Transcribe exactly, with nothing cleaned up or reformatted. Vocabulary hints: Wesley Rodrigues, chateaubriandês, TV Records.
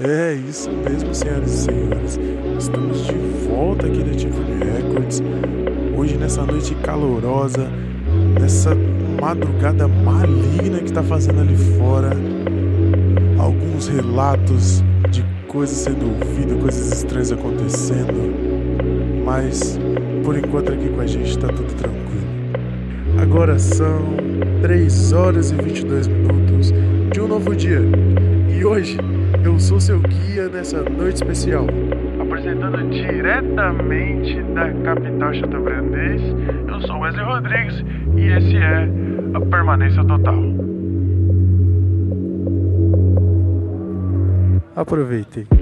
É isso mesmo, senhoras e senhores, estamos de volta aqui da T V Records, hoje nessa noite calorosa, nessa madrugada maligna que está fazendo ali fora. Alguns relatos de coisas sendo ouvidas, coisas estranhas acontecendo, mas por enquanto aqui com a gente está tudo tranquilo. Agora são três horas e vinte e dois minutos de um novo dia, e hoje eu sou seu guia nessa noite especial, apresentando diretamente da capital chateaubriandês. Eu sou Wesley Rodrigues e esse é a Permanência Total. Aproveitem.